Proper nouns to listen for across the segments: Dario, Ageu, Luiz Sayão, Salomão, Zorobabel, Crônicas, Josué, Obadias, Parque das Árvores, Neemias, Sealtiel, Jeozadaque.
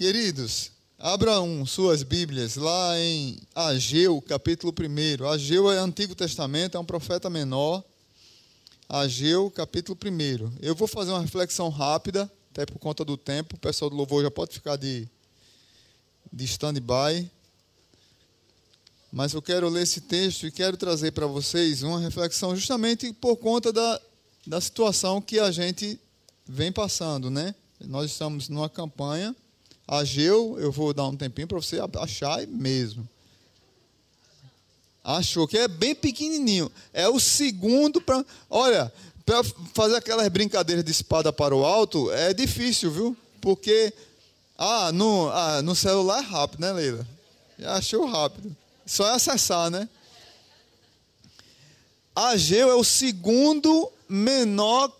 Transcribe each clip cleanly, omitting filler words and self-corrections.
Queridos, abram suas Bíblias lá em Ageu, capítulo 1. Ageu é Antigo Testamento, é um profeta menor. Ageu, capítulo 1. Eu vou fazer uma reflexão rápida, até por conta do tempo. O pessoal do louvor já pode ficar de stand-by. Mas eu quero ler esse texto e quero trazer para vocês uma reflexão justamente por conta da situação que a gente vem passando, né? Nós estamos numa campanha. Ageu, eu vou dar um tempinho para você achar mesmo. Achou que é bem pequenininho. É o segundo para... Olha, para fazer aquelas brincadeiras de espada para o alto, é difícil, viu? Porque... no celular é rápido, né, Leila? Já achou rápido. Só é acessar, né? Ageu é o segundo menor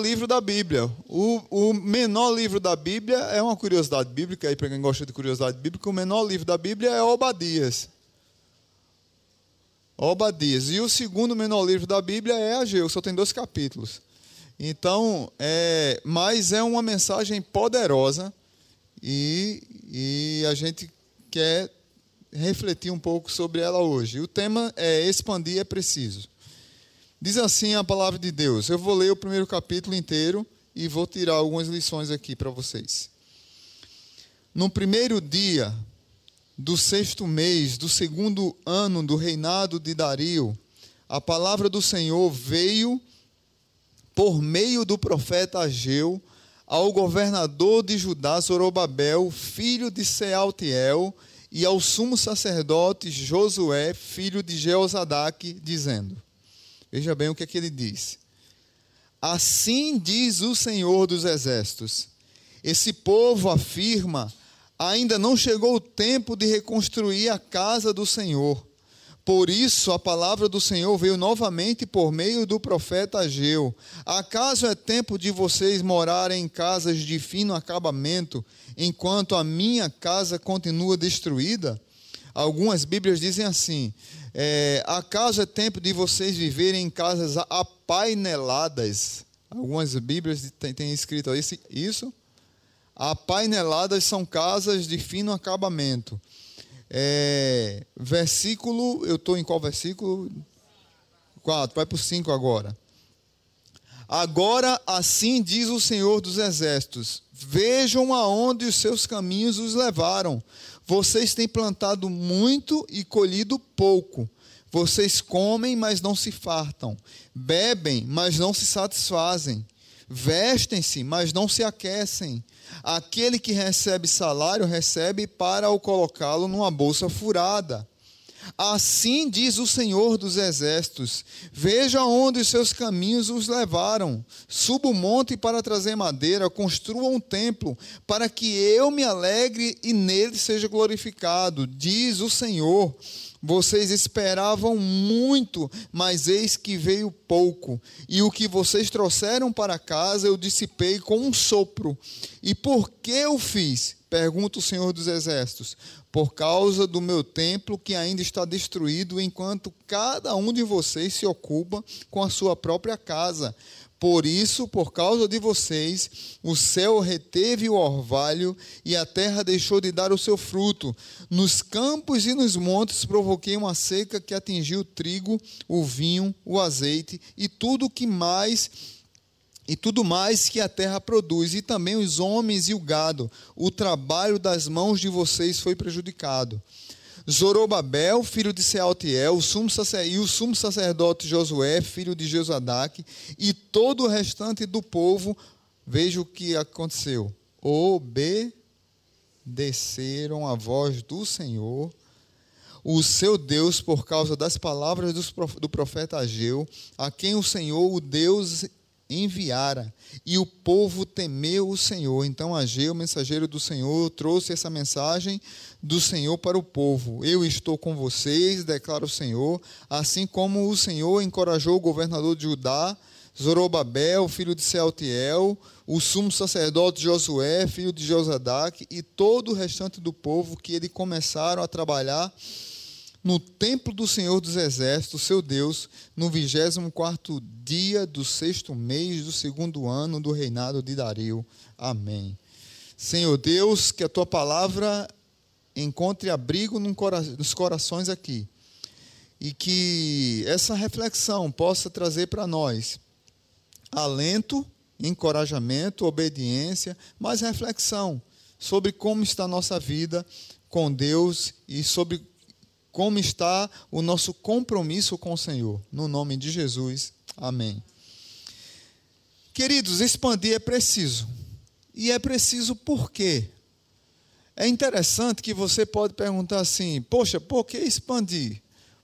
livro da Bíblia. O menor livro da Bíblia é uma curiosidade bíblica, aí para quem gosta de curiosidade bíblica, o menor livro da Bíblia é Obadias. E o segundo menor livro da Bíblia é Ageu, só tem 2 capítulos. Então, mas é uma mensagem poderosa e a gente quer refletir um pouco sobre ela hoje. O tema é expandir é preciso. Diz assim a palavra de Deus. Eu vou ler o primeiro capítulo inteiro e vou tirar algumas lições aqui para vocês. No primeiro dia do 6º mês do 2º ano do reinado de Dario, a palavra do Senhor veio por meio do profeta Ageu ao governador de Judá, Zorobabel, filho de Sealtiel, e ao sumo sacerdote Josué, filho de Jeozadaque, dizendo... Veja bem o que é que ele diz. Assim diz o Senhor dos Exércitos. Esse povo afirma, ainda não chegou o tempo de reconstruir a casa do Senhor. Por isso a palavra do Senhor veio novamente por meio do profeta Ageu. Acaso é tempo de vocês morarem em casas de fino acabamento, enquanto a minha casa continua destruída? Algumas Bíblias dizem assim, acaso é tempo de vocês viverem em casas apaineladas? Algumas Bíblias têm escrito isso. Apaineladas são casas de fino acabamento. Versículo, eu estou em qual versículo? 4, vai para o 5 agora. Agora assim diz o Senhor dos Exércitos, vejam aonde os seus caminhos os levaram. Vocês têm plantado muito e colhido pouco. Vocês comem, mas não se fartam. Bebem, mas não se satisfazem. Vestem-se, mas não se aquecem. Aquele que recebe salário, recebe para o colocá-lo numa bolsa furada. Assim diz o Senhor dos Exércitos, veja onde os seus caminhos os levaram, suba o monte para trazer madeira, construa um templo, para que eu me alegre e nele seja glorificado, diz o Senhor. Vocês esperavam muito, mas eis que veio pouco, e o que vocês trouxeram para casa eu dissipei com um sopro. E por que eu fiz? Pergunta o Senhor dos Exércitos. Por causa do meu templo que ainda está destruído, enquanto cada um de vocês se ocupa com a sua própria casa. Por isso, por causa de vocês, o céu reteve o orvalho e a terra deixou de dar o seu fruto. Nos campos e nos montes provoquei uma seca que atingiu o trigo, o vinho, o azeite e tudo mais que a terra produz, e também os homens e o gado. O trabalho das mãos de vocês foi prejudicado. Zorobabel, filho de Sealtiel, e o sumo sacerdote Josué, filho de Jeozadaque, e todo o restante do povo, veja o que aconteceu, obedeceram a voz do Senhor, o seu Deus, por causa das palavras do profeta Ageu, a quem o Senhor, o Deus, enviara, e o povo temeu o Senhor. Então Ageu, mensageiro do Senhor, trouxe essa mensagem do Senhor para o povo. Eu estou com vocês, declara o Senhor, assim como o Senhor encorajou o governador de Judá, Zorobabel, filho de Sealtiel, o sumo sacerdote Josué, filho de Jeozadaque, e todo o restante do povo, que eles começaram a trabalhar no templo do Senhor dos Exércitos, seu Deus, no 24º dia do 6º mês do 2º ano do reinado de Dario. Amém. Senhor Deus, que a tua palavra encontre abrigo nos corações aqui, e que essa reflexão possa trazer para nós alento, encorajamento, obediência, mas reflexão sobre como está a nossa vida com Deus e sobre como está o nosso compromisso com o Senhor. No nome de Jesus, amém. Queridos, expandir é preciso. E é preciso por quê? É interessante que você pode perguntar assim, poxa, por que expandir?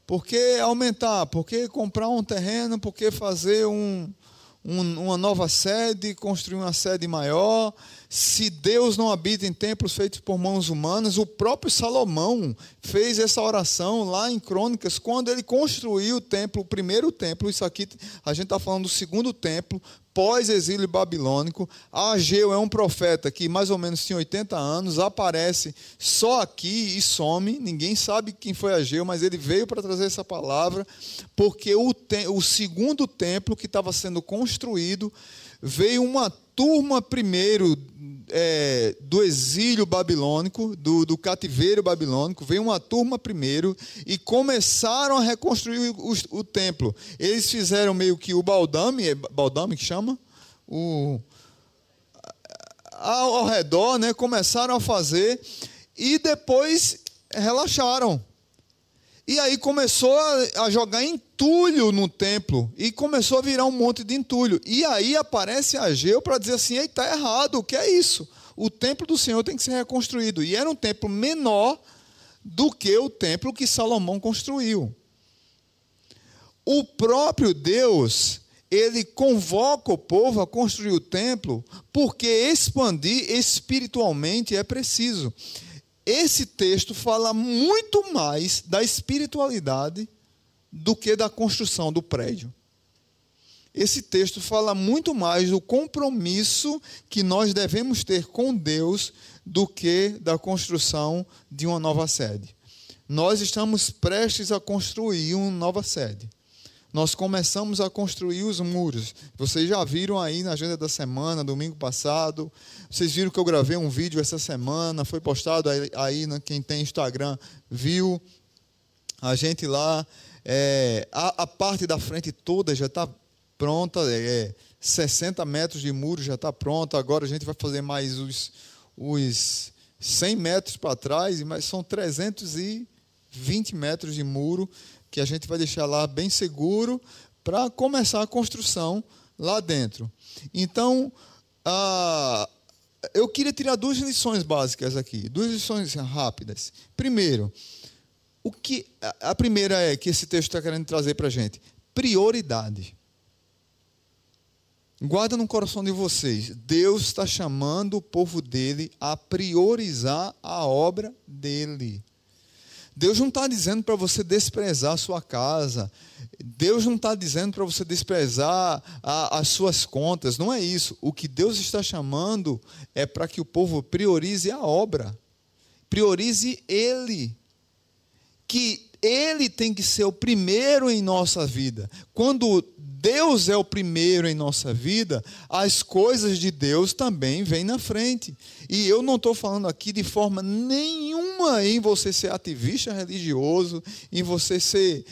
Por que aumentar? Por que comprar um terreno? Por que fazer uma nova sede, construir uma sede maior? Se Deus não habita em templos feitos por mãos humanas, o próprio Salomão fez essa oração lá em Crônicas, quando ele construiu o templo, o primeiro templo. Isso aqui a gente está falando do segundo templo, pós-exílio babilônico. Ageu é um profeta que mais ou menos tinha 80 anos, aparece só aqui e some, ninguém sabe quem foi Ageu, mas ele veio para trazer essa palavra, porque o segundo templo que estava sendo construído, veio uma turma primeiro do exílio babilônico, do cativeiro babilônico, veio uma turma primeiro e começaram a reconstruir o templo. Eles fizeram meio que o baldame, que chama? Ao redor, né? Começaram a fazer e depois relaxaram. E aí começou a jogar entulho no templo, e começou a virar um monte de entulho. E aí aparece Ageu para dizer assim, está errado, o que é isso? O templo do Senhor tem que ser reconstruído. E era um templo menor do que o templo que Salomão construiu. O próprio Deus, ele convoca o povo a construir o templo, porque expandir espiritualmente é preciso. Esse texto fala muito mais da espiritualidade do que da construção do prédio. Esse texto fala muito mais do compromisso que nós devemos ter com Deus do que da construção de uma nova sede. Nós estamos prestes a construir uma nova sede. Nós começamos a construir os muros. Vocês já viram aí na agenda da semana, domingo passado. Vocês viram que eu gravei um vídeo essa semana, foi postado aí, quem tem Instagram viu. A gente lá, a parte da frente toda já está pronta, 60 metros de muro já está pronto. Agora a gente vai fazer mais os 100 metros para trás, mas são 320 metros de muro, que a gente vai deixar lá bem seguro para começar a construção lá dentro. Então, eu queria tirar duas lições básicas aqui, duas lições rápidas. Primeiro, a primeira é que esse texto está querendo trazer para a gente, prioridade. Guarda no coração de vocês, Deus está chamando o povo dele a priorizar a obra dele. Deus não está dizendo para você desprezar a sua casa. Deus não está dizendo para você desprezar as suas contas. Não é isso. O que Deus está chamando é para que o povo priorize a obra. Priorize Ele. Que Ele tem que ser o primeiro em nossa vida. Quando Deus é o primeiro em nossa vida, as coisas de Deus também vêm na frente. E eu não estou falando aqui de forma nenhuma em você ser ativista religioso, em você ser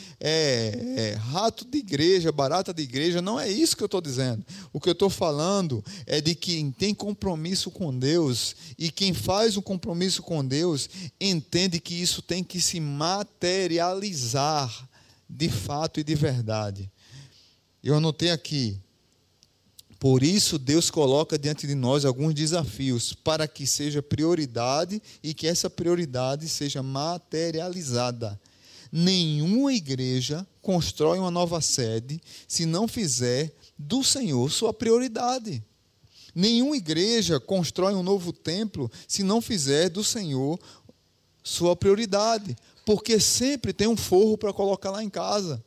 rato de igreja, barata de igreja. Não é isso que eu estou dizendo. O que eu estou falando é de quem tem compromisso com Deus, e quem faz um compromisso com Deus entende que isso tem que se materializar de fato e de verdade. Eu anotei aqui, por isso Deus coloca diante de nós alguns desafios, para que seja prioridade e que essa prioridade seja materializada. Nenhuma igreja constrói uma nova sede se não fizer do Senhor sua prioridade. Nenhuma igreja constrói um novo templo se não fizer do Senhor sua prioridade, porque sempre tem um forro para colocar lá em casa.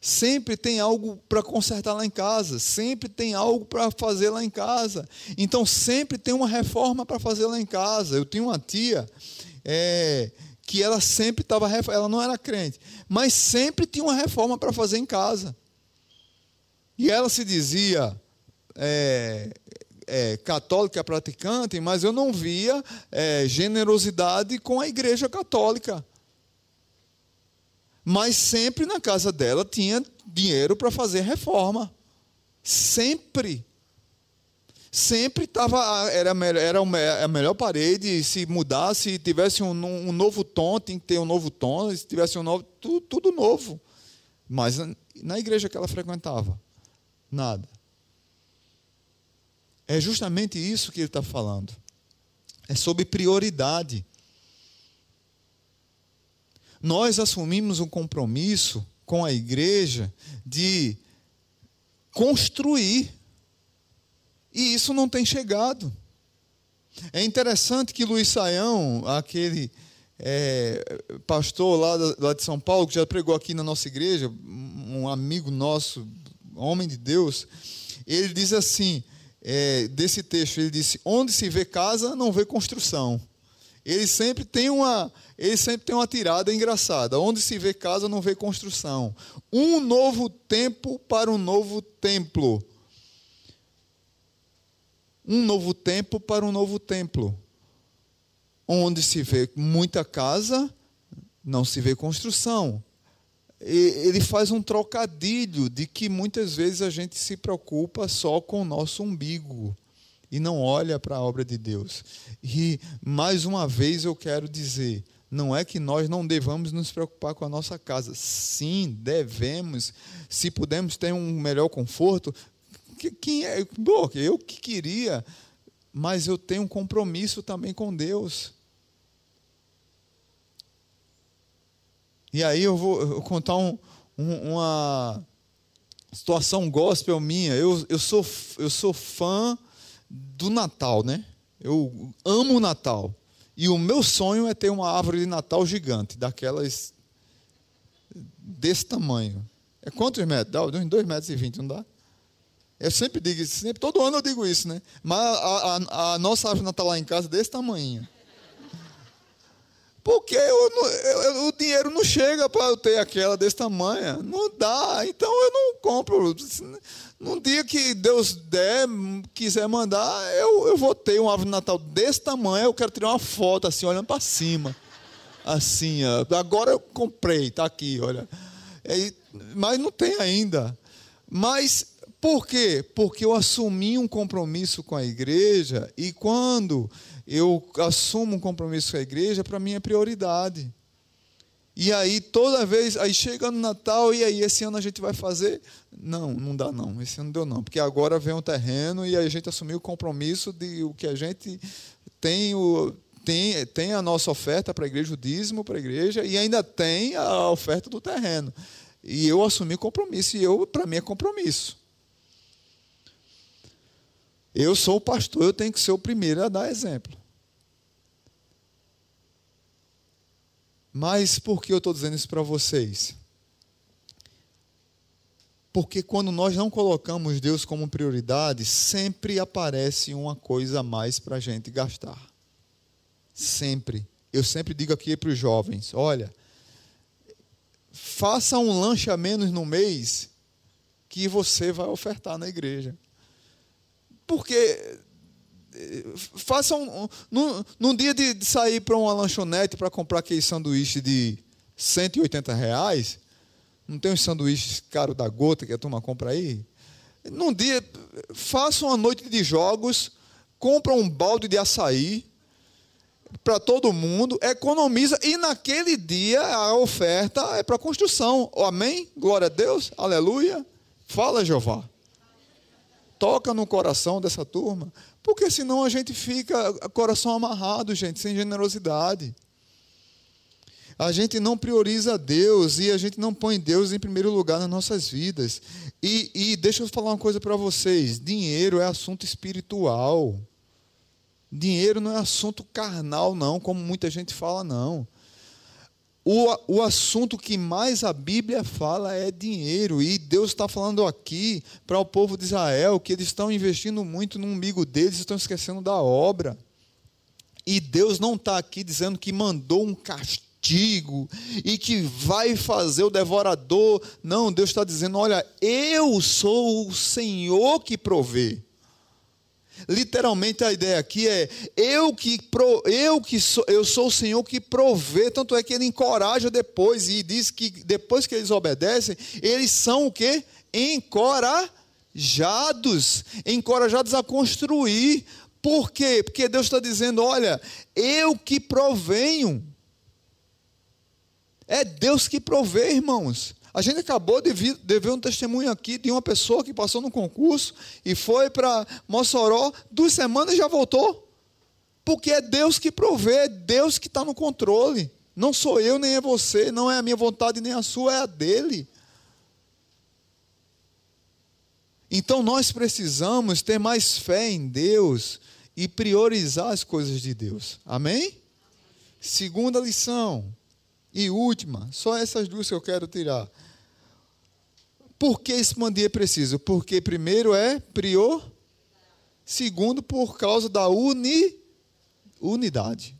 Sempre tem algo para consertar lá em casa, sempre tem algo para fazer lá em casa, então sempre tem uma reforma para fazer lá em casa. Eu tenho uma tia que ela sempre estava, ela não era crente, mas sempre tinha uma reforma para fazer em casa, e ela se dizia católica praticante, mas eu não via generosidade com a igreja católica. Mas sempre na casa dela tinha dinheiro para fazer reforma. Sempre. Sempre tava, era a melhor parede, se mudasse, se tivesse um novo tom, tinha que ter um novo tom, se tivesse um novo, tudo novo. Mas na igreja que ela frequentava, nada. É justamente isso que ele está falando. É sobre prioridade. Nós assumimos um compromisso com a igreja de construir. E isso não tem chegado. É interessante que Luiz Sayão, aquele pastor lá de São Paulo, que já pregou aqui na nossa igreja, um amigo nosso, homem de Deus, ele diz assim, desse texto, ele disse, onde se vê casa, não vê construção. Ele sempre tem uma tirada engraçada. Onde se vê casa, não vê construção. Um novo tempo para um novo templo. Um novo tempo para um novo templo. Onde se vê muita casa, não se vê construção. E ele faz um trocadilho de que muitas vezes a gente se preocupa só com o nosso umbigo. E não olha para a obra de Deus. E, mais uma vez, eu quero dizer, não é que nós não devamos nos preocupar com a nossa casa. Sim, devemos. Se pudermos ter um melhor conforto, quem é? Bom, eu que queria, mas eu tenho um compromisso também com Deus. E aí eu vou contar uma situação gospel minha. Eu sou fã do Natal, né? Eu amo o Natal. E o meu sonho é ter uma árvore de Natal gigante, daquelas desse tamanho. É quantos metros? Dá uns 2,20 metros, não dá? Eu sempre digo isso, todo ano eu digo isso, né? Mas a nossa árvore Natal lá em casa é desse tamanho. Porque o dinheiro não chega para eu ter aquela desse tamanho. Não dá. Então eu não compro. Num dia que Deus quiser mandar, eu vou ter uma árvore de Natal desse tamanho. Eu quero tirar uma foto assim, olhando para cima. Assim, ó. Agora eu comprei, está aqui, olha. Mas não tem ainda. Mas por quê? Porque eu assumi um compromisso com a igreja, e quando eu assumo um compromisso com a igreja, para mim é prioridade. E aí toda vez, aí chega no Natal, e aí esse ano a gente vai fazer? Não, não dá não, esse ano deu não, porque agora vem um terreno e a gente assumiu o compromisso de o que a gente tem a nossa oferta para a igreja, o dízimo para a igreja, e ainda tem a oferta do terreno. E eu assumi o compromisso, para mim é compromisso. Eu sou o pastor, eu tenho que ser o primeiro a dar exemplo. Mas por que eu estou dizendo isso para vocês? Porque quando nós não colocamos Deus como prioridade, sempre aparece uma coisa a mais para a gente gastar. Sempre. Eu sempre digo aqui para os jovens, olha, faça um lanche a menos no mês que você vai ofertar na igreja. Porque façam num dia de sair para uma lanchonete para comprar aquele sanduíche de R$180, não tem uns sanduíches caros da gota que a turma compra aí? Num dia, façam uma noite de jogos, compram um balde de açaí para todo mundo, economiza, e naquele dia a oferta é para construção. Amém? Glória a Deus, aleluia, fala Jeová. Toca no coração dessa turma, porque senão a gente fica coração amarrado, gente, sem generosidade. A gente não prioriza Deus e a gente não põe Deus em primeiro lugar nas nossas vidas. E deixa eu falar uma coisa para vocês, dinheiro é assunto espiritual. Dinheiro não é assunto carnal não, como muita gente fala não. O assunto que mais a Bíblia fala é dinheiro. E Deus está falando aqui para o povo de Israel que eles estão investindo muito no umbigo deles, estão esquecendo da obra. E Deus não está aqui dizendo que mandou um castigo e que vai fazer o devorador. Não, Deus está dizendo, olha, eu sou o Senhor que provê. Literalmente a ideia aqui é, eu sou o Senhor que provê, tanto é que ele encoraja depois, e diz que depois que eles obedecem, eles são o quê? Encorajados a construir. Por quê? Porque Deus está dizendo, olha, eu que provenho. É Deus que provê, irmãos. A gente acabou de ver um testemunho aqui de uma pessoa que passou no concurso e foi para Mossoró, 2 semanas já voltou. Porque é Deus que provê, é Deus que está no controle. Não sou eu, nem é você, não é a minha vontade, nem a sua, é a dele. Então nós precisamos ter mais fé em Deus e priorizar as coisas de Deus. Amém? Segunda lição. E última, só essas duas que eu quero tirar. Por que expandir é preciso? Porque primeiro é prior, segundo por causa da unidade.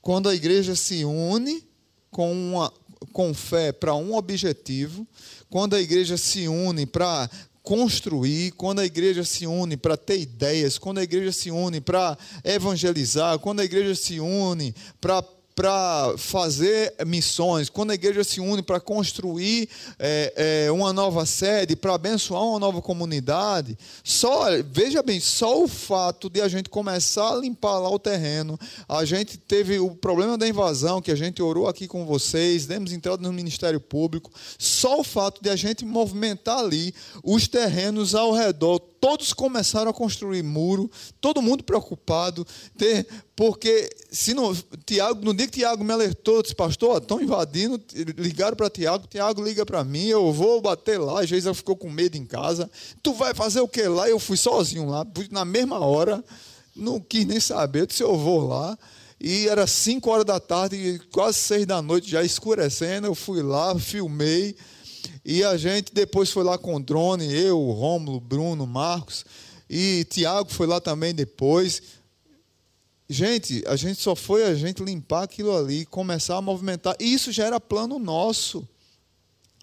Quando a igreja se une com fé para um objetivo, quando a igreja se une para construir, quando a igreja se une para ter ideias, quando a igreja se une para evangelizar, quando a igreja se une para fazer missões, quando a igreja se une para construir uma nova sede, para abençoar uma nova comunidade, veja bem, só o fato de a gente começar a limpar lá o terreno, a gente teve o problema da invasão, que a gente orou aqui com vocês, demos entrada no Ministério Público, só o fato de a gente movimentar ali os terrenos ao redor, todos começaram a construir muro, todo mundo preocupado, porque no dia que Tiago me alertou, disse, pastor, estão invadindo, ligaram para Tiago liga para mim, eu vou bater lá, às vezes ficou com medo em casa, tu vai fazer o que lá? Eu fui sozinho lá, na mesma hora, não quis nem saber, eu disse, eu vou lá, e era 5 horas da tarde, quase 6 da noite, já escurecendo, eu fui lá, filmei, e a gente depois foi lá com o drone, eu, o Rômulo, Bruno, Marcos, e Tiago foi lá também depois. Gente, a gente limpar aquilo ali, começar a movimentar. E isso já era plano nosso.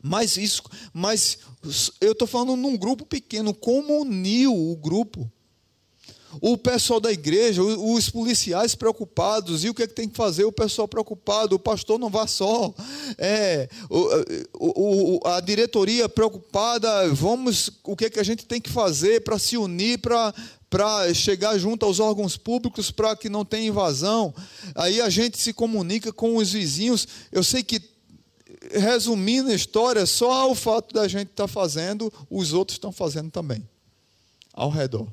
Mas eu estou falando num grupo pequeno, como uniu o grupo. O pessoal da igreja, os policiais preocupados, e o que é que tem que fazer? O pessoal preocupado, o pastor não vá só, a diretoria preocupada, o que é que a gente tem que fazer para se unir, para chegar junto aos órgãos públicos, para que não tenha invasão. Aí a gente se comunica com os vizinhos. Eu sei que, resumindo a história, só o fato da gente estar fazendo, os outros estão fazendo também, ao redor.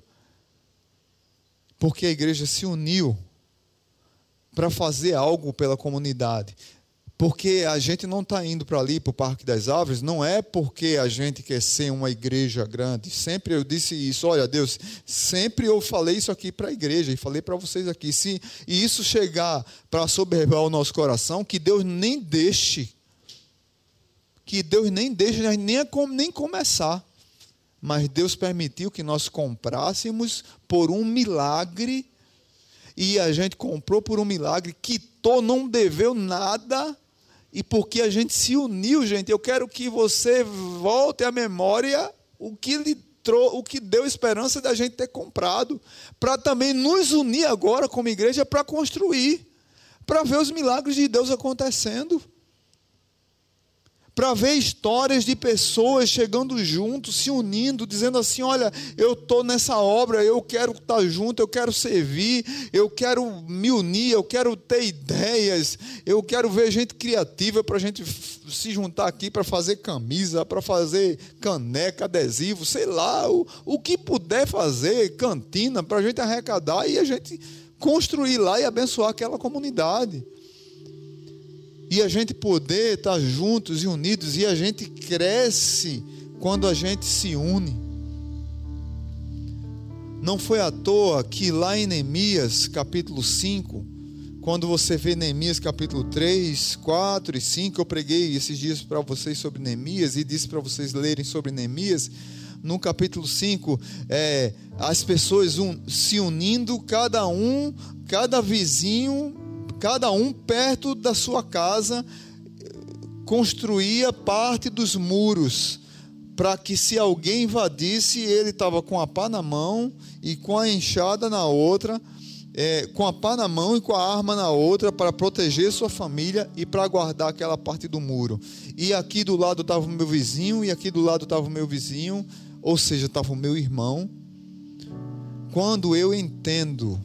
Porque a igreja se uniu para fazer algo pela comunidade. Porque a gente não está indo para ali, para o Parque das Árvores, não é porque a gente quer ser uma igreja grande. Sempre eu disse isso, olha Deus, sempre eu falei isso aqui para a igreja, e falei para vocês aqui, se isso chegar para soberbar o nosso coração, que Deus nem deixe, nem começar. Mas Deus permitiu que nós comprássemos por um milagre, e a gente comprou por um milagre, quitou, não deveu nada, e porque a gente se uniu, gente, eu quero que você volte à memória o que deu esperança da gente ter comprado, para também nos unir agora como igreja, para construir, para ver os milagres de Deus acontecendo. Para ver histórias de pessoas chegando juntos, se unindo, dizendo assim, olha, eu estou nessa obra, eu quero estar junto, eu quero servir, eu quero me unir, eu quero ter ideias, eu quero ver gente criativa para a gente se juntar aqui para fazer camisa, para fazer caneca, adesivo, sei lá, o que puder fazer, cantina, para a gente arrecadar e a gente construir lá e abençoar aquela comunidade. E a gente poder estar juntos e unidos, e a gente cresce quando a gente se une. Não foi à toa que lá em Neemias capítulo 5, quando você vê Neemias capítulo 3, 4 e 5, eu preguei esses dias para vocês sobre Neemias, e disse para vocês lerem sobre Neemias, no capítulo 5, as pessoas se unindo, cada vizinho, cada um perto da sua casa, construía parte dos muros para que se alguém invadisse, ele estava com a pá na mão e com a enxada na outra, com a pá na mão e com a arma na outra, para proteger sua família e para guardar aquela parte do muro. E aqui do lado estava o meu vizinho, e aqui do lado estava o meu vizinho, ou seja, estava o meu irmão. Quando eu entendo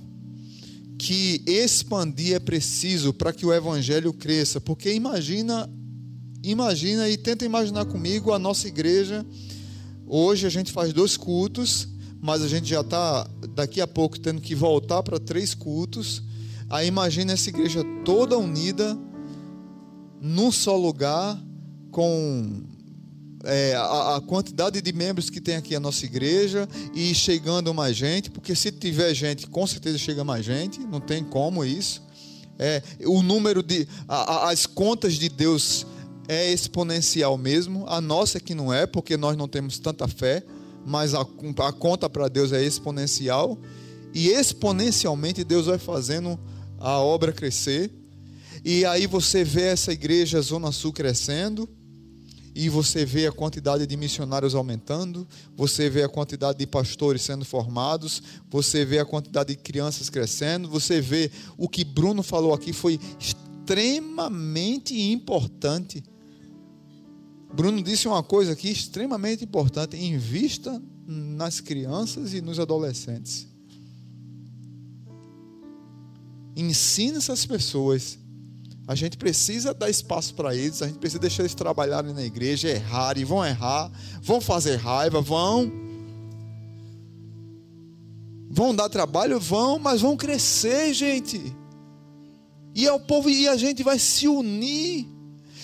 que expandir é preciso para que o evangelho cresça, porque imagina e tenta imaginar comigo a nossa igreja. Hoje a gente faz 2 cultos, mas a gente já está daqui a pouco tendo que voltar para 3 cultos. Aí imagina essa igreja toda unida num só lugar, com a quantidade de membros que tem aqui a nossa igreja, e chegando mais gente, porque se tiver gente, com certeza chega mais gente, não tem como isso. O número de as contas de Deus é exponencial mesmo. A nossa que não é, porque nós não temos tanta fé, mas a conta para Deus é exponencial, e exponencialmente Deus vai fazendo a obra crescer. E aí você vê essa igreja Zona Sul crescendo, e você vê a quantidade de missionários aumentando, você vê a quantidade de pastores sendo formados, você vê a quantidade de crianças crescendo, você vê o que Bruno falou aqui foi extremamente importante. Bruno disse uma coisa aqui extremamente importante: invista nas crianças e nos adolescentes. Ensina essas pessoas. A gente precisa dar espaço para eles, a gente precisa deixar eles trabalharem na igreja, errarem, vão errar, vão fazer raiva, vão dar trabalho, mas vão crescer, gente. E é o povo, e a gente vai se unir,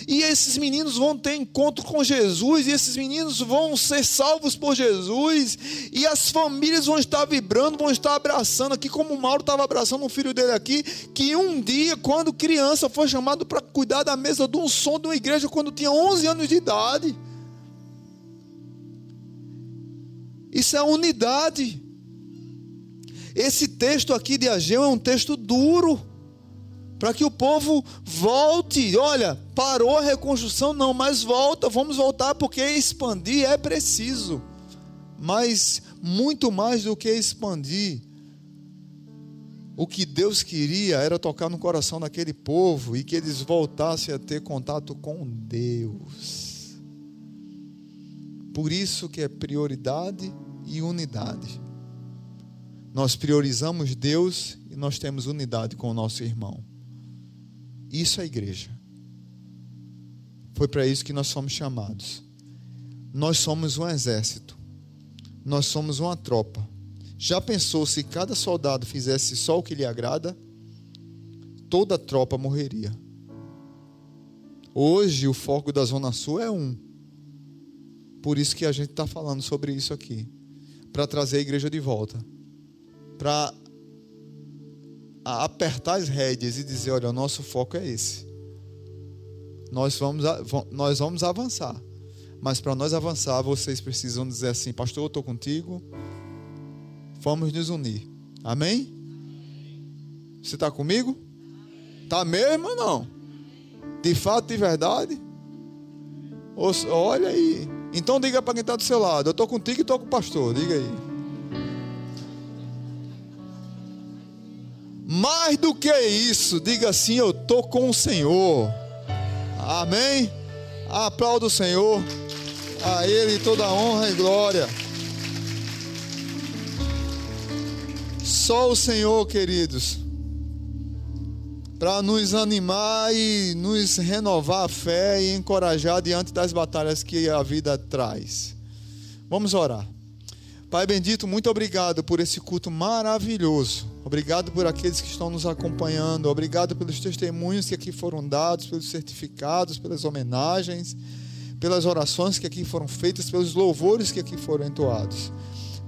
e esses meninos vão ter encontro com Jesus, e esses meninos vão ser salvos por Jesus, e as famílias vão estar vibrando, vão estar abraçando aqui, como o Mauro estava abraçando um filho dele aqui, que um dia, quando criança, foi chamado para cuidar da mesa de um som de uma igreja, quando tinha 11 anos de idade. Isso é unidade. Esse texto aqui de Ageu é um texto duro, para que o povo volte. Olha, parou a reconstrução, não, mas volta, vamos voltar, porque expandir é preciso, mas muito mais do que expandir, o que Deus queria era tocar no coração daquele povo, e que eles voltassem a ter contato com Deus. Por isso que é prioridade e unidade. Nós priorizamos Deus, e nós temos unidade com o nosso irmão. Isso é a igreja. Foi para isso que nós somos chamados. Nós somos um exército. Nós somos uma tropa. Já pensou se cada soldado fizesse só o que lhe agrada? Toda a tropa morreria. Hoje o foco da Zona Sul é um. Por isso que a gente está falando sobre isso aqui. Para trazer a igreja de volta. Para apertar as rédeas e dizer: olha, o nosso foco é esse, nós vamos avançar, mas para nós avançar, vocês precisam dizer assim: pastor, eu estou contigo, vamos nos unir, amém? Você está comigo? Está mesmo ou não? De fato, de verdade? Olha aí, então diga para quem está do seu lado: eu estou contigo e estou com o pastor, diga aí. Mais do que isso, diga assim: eu estou com o Senhor. Amém? Aplauda o Senhor. A Ele toda a honra e glória. Só o Senhor, queridos, para nos animar e nos renovar a fé e encorajar diante das batalhas que a vida traz. Vamos orar. Pai bendito, muito obrigado por esse culto maravilhoso. Obrigado por aqueles que estão nos acompanhando. Obrigado pelos testemunhos que aqui foram dados, pelos certificados, pelas homenagens, pelas orações que aqui foram feitas, pelos louvores que aqui foram entoados.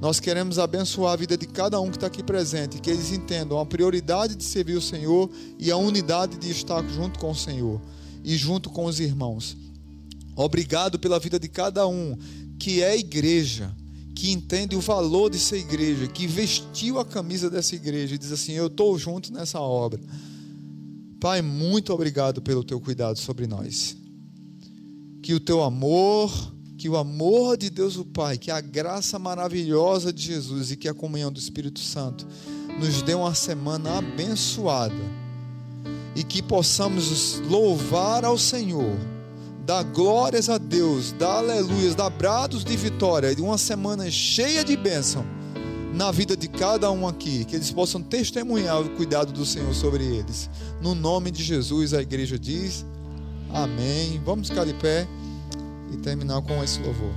Nós queremos abençoar a vida de cada um que está aqui presente, que eles entendam a prioridade de servir o Senhor e a unidade de estar junto com o Senhor e junto com os irmãos. Obrigado pela vida de cada um que é igreja, que entende o valor de ser igreja, que vestiu a camisa dessa igreja e diz assim: eu estou junto nessa obra. Pai, muito obrigado pelo teu cuidado sobre nós, que o teu amor, que o amor de Deus o Pai, que a graça maravilhosa de Jesus e que a comunhão do Espírito Santo nos dê uma semana abençoada e que possamos louvar ao Senhor, dar glórias a Deus, dar aleluias, dar brados de vitória e uma semana cheia de bênção na vida de cada um aqui, que eles possam testemunhar o cuidado do Senhor sobre eles, no nome de Jesus. A igreja diz amém. Vamos ficar de pé e terminar com esse louvor.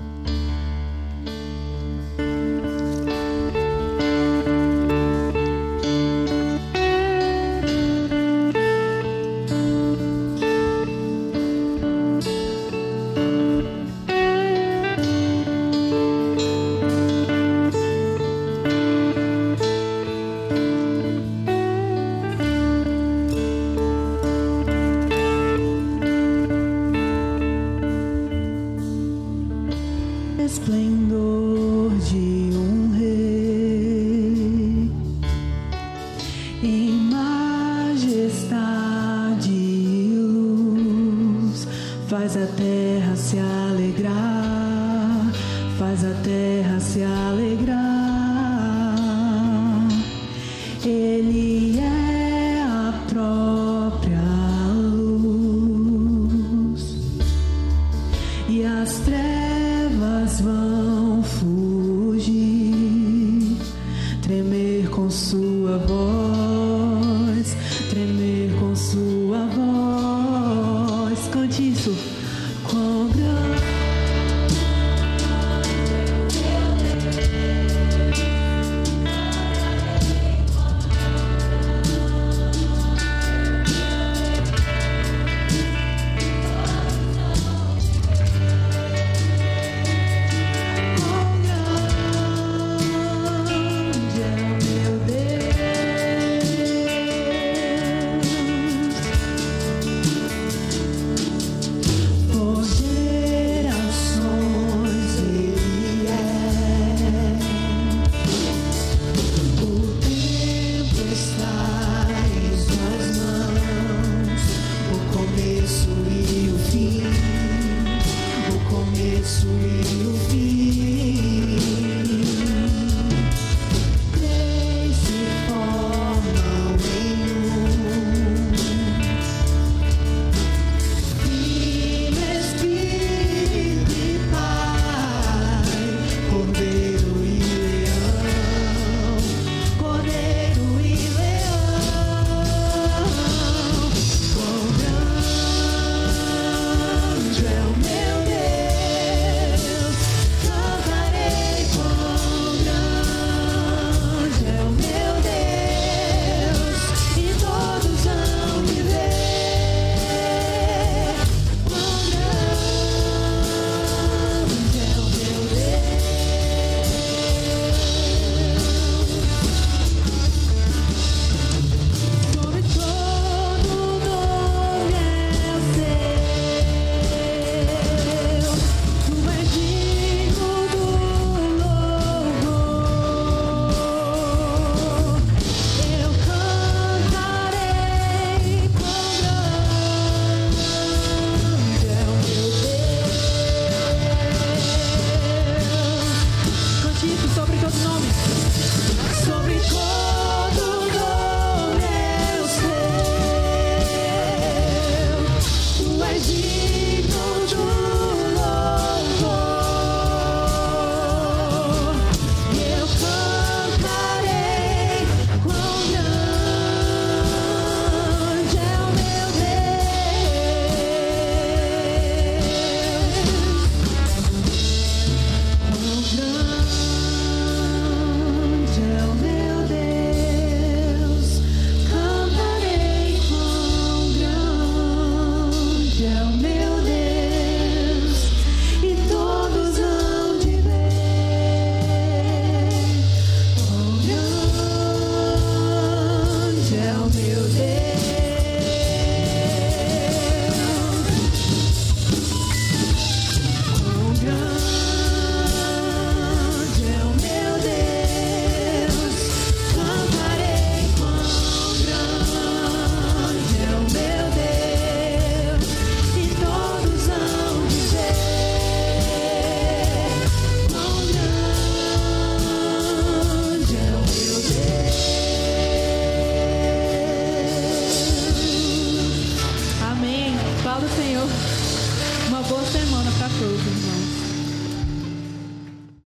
Senhor, uma boa semana para todos.